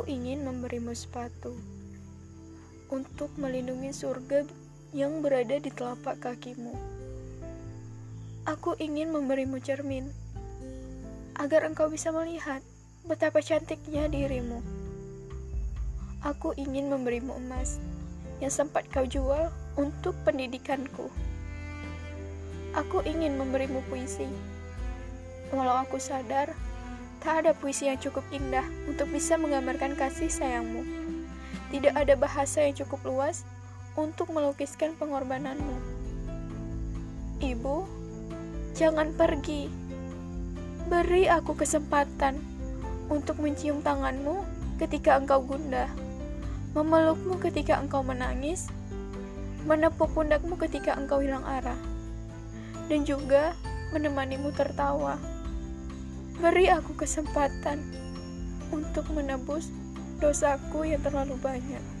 Aku ingin memberimu sepatu untuk melindungi surga yang berada di telapak kakimu. Aku ingin memberimu cermin agar engkau bisa melihat betapa cantiknya dirimu. Aku ingin memberimu emas yang sempat kau jual untuk pendidikanku. Aku ingin memberimu puisi, walau aku sadar tak ada puisi yang cukup indah untuk bisa menggambarkan kasih sayangmu. Tidak ada bahasa yang cukup luas untuk melukiskan pengorbananmu. Ibu, jangan pergi. Beri aku kesempatan untuk mencium tanganmu ketika engkau gundah, memelukmu ketika engkau menangis, menepuk pundakmu ketika engkau hilang arah, dan juga menemanimu tertawa. Beri aku kesempatan untuk menebus dosaku yang terlalu banyak.